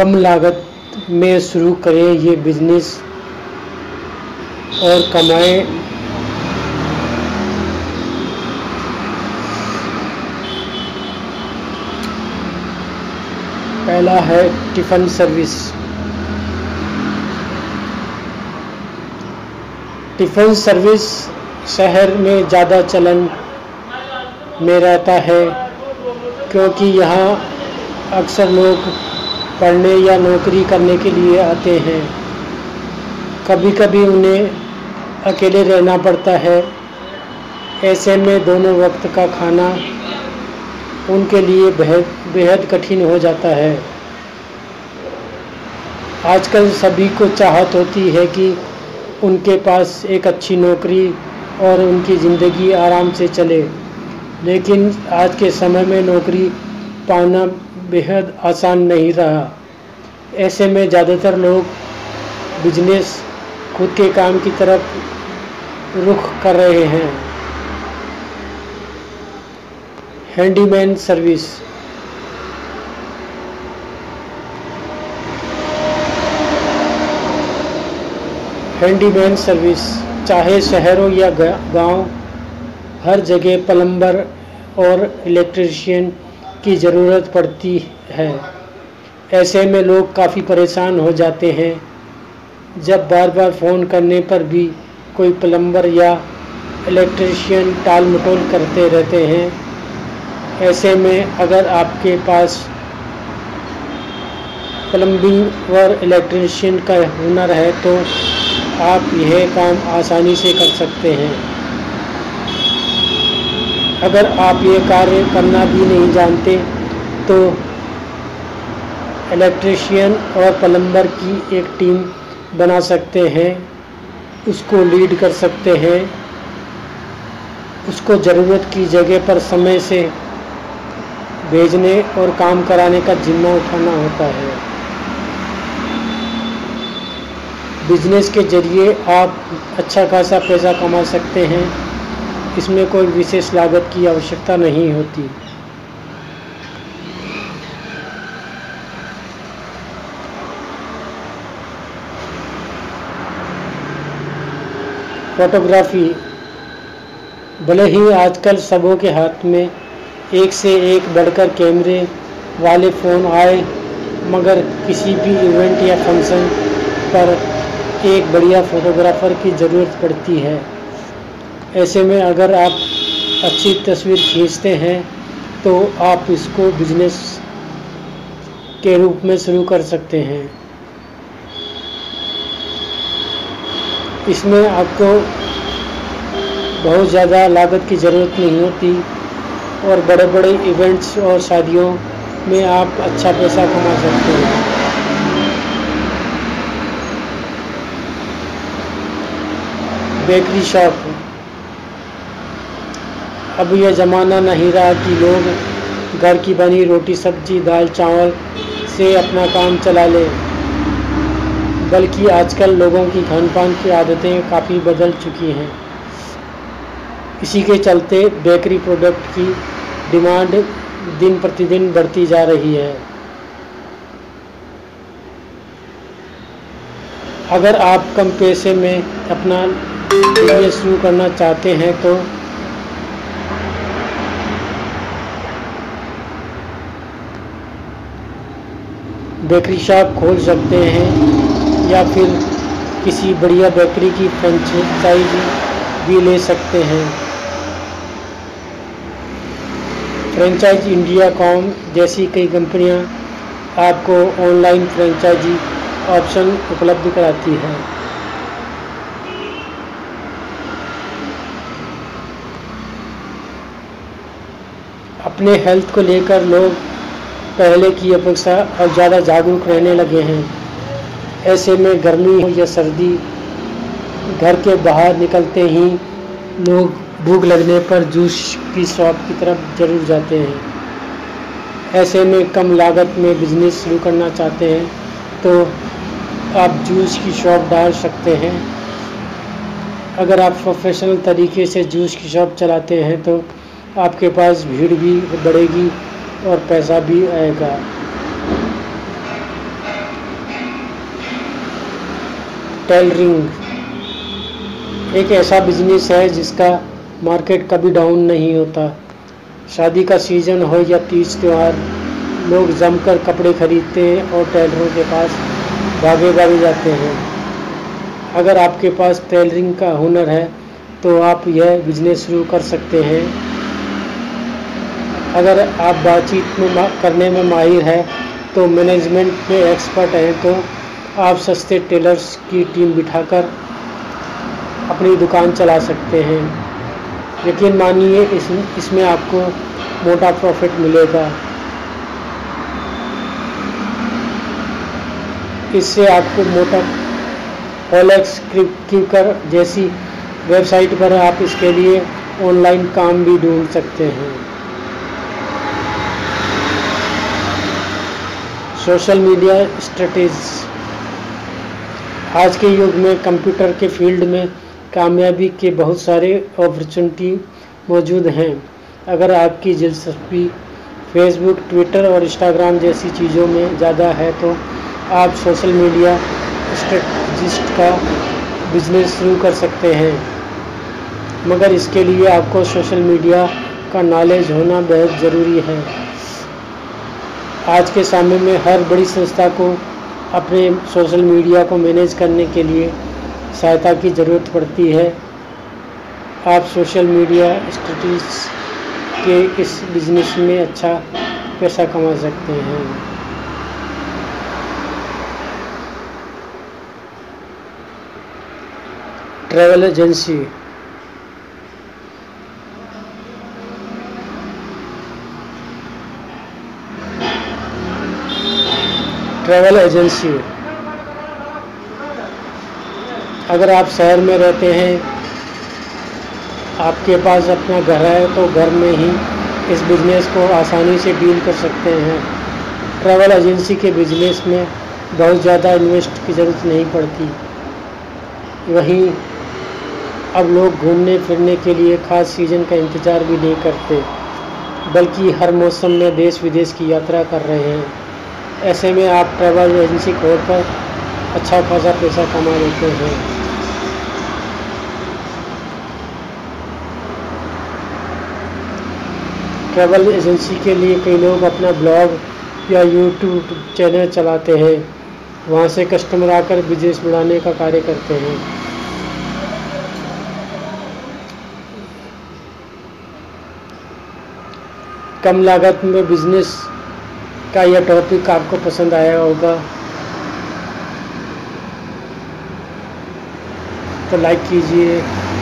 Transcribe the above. कम लागत में शुरू करें ये बिजनेस और कमाएं पहला है टिफिन सर्विस। टिफिन सर्विस शहर में ज़्यादा चलन में रहता है क्योंकि यहाँ अक्सर लोग पढ़ने या नौकरी करने के लिए आते हैं। कभी कभी उन्हें अकेले रहना पड़ता है, ऐसे में दोनों वक्त का खाना उनके लिए बेहद कठिन हो जाता है। आजकल सभी को चाहत होती है कि उनके पास एक अच्छी नौकरी और उनकी ज़िंदगी आराम से चले, लेकिन आज के समय में नौकरी पाना बेहद आसान नहीं रहा। ऐसे में ज़्यादातर लोग बिजनेस, खुद के काम की तरफ रुख कर रहे हैं। Handyman service. हैंडीमैन सर्विस चाहे शहरों या गांव, हर जगह प्लंबर और इलेक्ट्रीशियन की ज़रूरत पड़ती है। ऐसे में लोग काफ़ी परेशान हो जाते हैं जब बार बार फ़ोन करने पर भी कोई प्लंबर या इलेक्ट्रीशियन टाल मटोल करते रहते हैं। ऐसे में अगर आपके पास प्लंबिंग और इलेक्ट्रीशियन का हुनर है तो आप यह काम आसानी से कर सकते हैं। अगर आप ये कार्य करना भी नहीं जानते तो इलेक्ट्रीशियन और प्लंबर की एक टीम बना सकते हैं, उसको लीड कर सकते हैं, उसको ज़रूरत की जगह पर समय से भेजने और काम कराने का जिम्मा उठाना होता है। बिजनेस के ज़रिए आप अच्छा खासा पैसा कमा सकते हैं, इसमें कोई विशेष लागत की आवश्यकता नहीं होती। फोटोग्राफी। भले ही आजकल सबों के हाथ में एक से एक बढ़कर कैमरे वाले फ़ोन आए, मगर किसी भी इवेंट या फंक्शन पर एक बढ़िया फ़ोटोग्राफ़र की ज़रूरत पड़ती है। ऐसे में अगर आप अच्छी तस्वीर खींचते हैं तो आप इसको बिजनेस के रूप में शुरू कर सकते हैं। इसमें आपको बहुत ज़्यादा लागत की ज़रूरत नहीं होती और बड़े बड़े इवेंट्स और शादियों में आप अच्छा पैसा कमा सकते हैं। Bakery shop. अब यह ज़माना नहीं रहा कि लोग घर की बनी रोटी, सब्जी, दाल, चावल से अपना काम चला लें, बल्कि आजकल लोगों की खान पान की आदतें काफ़ी बदल चुकी हैं। इसी के चलते बेकरी प्रोडक्ट की डिमांड दिन प्रतिदिन बढ़ती जा रही है। अगर आप कम पैसे में अपना बिजनेस शुरू करना चाहते हैं तो बेकरी शॉप खोल सकते हैं या फिर किसी बढ़िया बेकरी की फ्रेंचाइजी भी ले सकते हैं। फ्रेंचाइजी इंडिया.com जैसी कई कंपनियां आपको ऑनलाइन फ्रेंचाइजी ऑप्शन उपलब्ध कराती हैं। अपने हेल्थ को लेकर लोग पहले की अपेक्षा और ज़्यादा जागरूक रहने लगे हैं। ऐसे में गर्मी हो या सर्दी, घर के बाहर निकलते ही लोग भूख लगने पर जूस की शॉप की तरफ जरूर जाते हैं। ऐसे में कम लागत में बिजनेस शुरू करना चाहते हैं तो आप जूस की शॉप डाल सकते हैं। अगर आप प्रोफेशनल तरीके से जूस की शॉप चलाते हैं तो आपके पास भीड़ भी बढ़ेगी और पैसा भी आएगा। टेलरिंग एक ऐसा बिजनेस है जिसका मार्केट कभी डाउन नहीं होता। शादी का सीज़न हो या तीज त्यौहार, लोग जमकर कपड़े खरीदते हैं और टेलरों के पास भागे जाते हैं। अगर आपके पास टेलरिंग का हुनर है तो आप यह बिजनेस शुरू कर सकते हैं। अगर आप बातचीत में करने में माहिर हैं तो मैनेजमेंट में एक्सपर्ट हैं तो आप सस्ते टेलर्स की टीम बिठाकर अपनी दुकान चला सकते हैं। यकीन मानिए इसमें आपको मोटा प्रॉफिट मिलेगा। इससे आपको मोटा ओलेक्स क्यूकर जैसी वेबसाइट पर आप इसके लिए ऑनलाइन काम भी ढूंढ सकते हैं। सोशल मीडिया स्ट्रेटेजी, आज के युग में कंप्यूटर के फील्ड में कामयाबी के बहुत सारे अपॉर्चुनिटी मौजूद हैं। अगर आपकी दिलचस्पी फेसबुक, ट्विटर और इंस्टाग्राम जैसी चीज़ों में ज़्यादा है तो आप सोशल मीडिया स्ट्रेटेजिस्ट का बिजनेस शुरू कर सकते हैं, मगर इसके लिए आपको सोशल मीडिया का नॉलेज होना बेहद ज़रूरी है। आज के समय में हर बड़ी संस्था को अपने सोशल मीडिया को मैनेज करने के लिए सहायता की ज़रूरत पड़ती है। आप सोशल मीडिया स्ट्रेटेजी के इस बिजनेस में अच्छा पैसा कमा सकते हैं। ट्रैवल एजेंसी, अगर आप शहर में रहते हैं, आपके पास अपना घर है तो घर में ही इस बिज़नेस को आसानी से डील कर सकते हैं। ट्रैवल एजेंसी के बिजनेस में बहुत ज़्यादा इन्वेस्ट की ज़रूरत नहीं पड़ती। वहीं अब लोग घूमने फिरने के लिए ख़ास सीज़न का इंतज़ार भी नहीं करते, बल्कि हर मौसम में देश विदेश की यात्रा कर रहे हैं। ऐसे में आप ट्रैवल एजेंसी खोलकर अच्छा खासा पैसा कमा लेते हैं। ट्रैवल एजेंसी के लिए कई लोग अपना ब्लॉग या यूट्यूब चैनल चलाते हैं। वहां से कस्टमर आकर बिजनेस बढ़ाने का कार्य करते हैं। कम लागत में बिजनेस का यह टॉपिक आपको पसंद आया होगा तो लाइक कीजिए।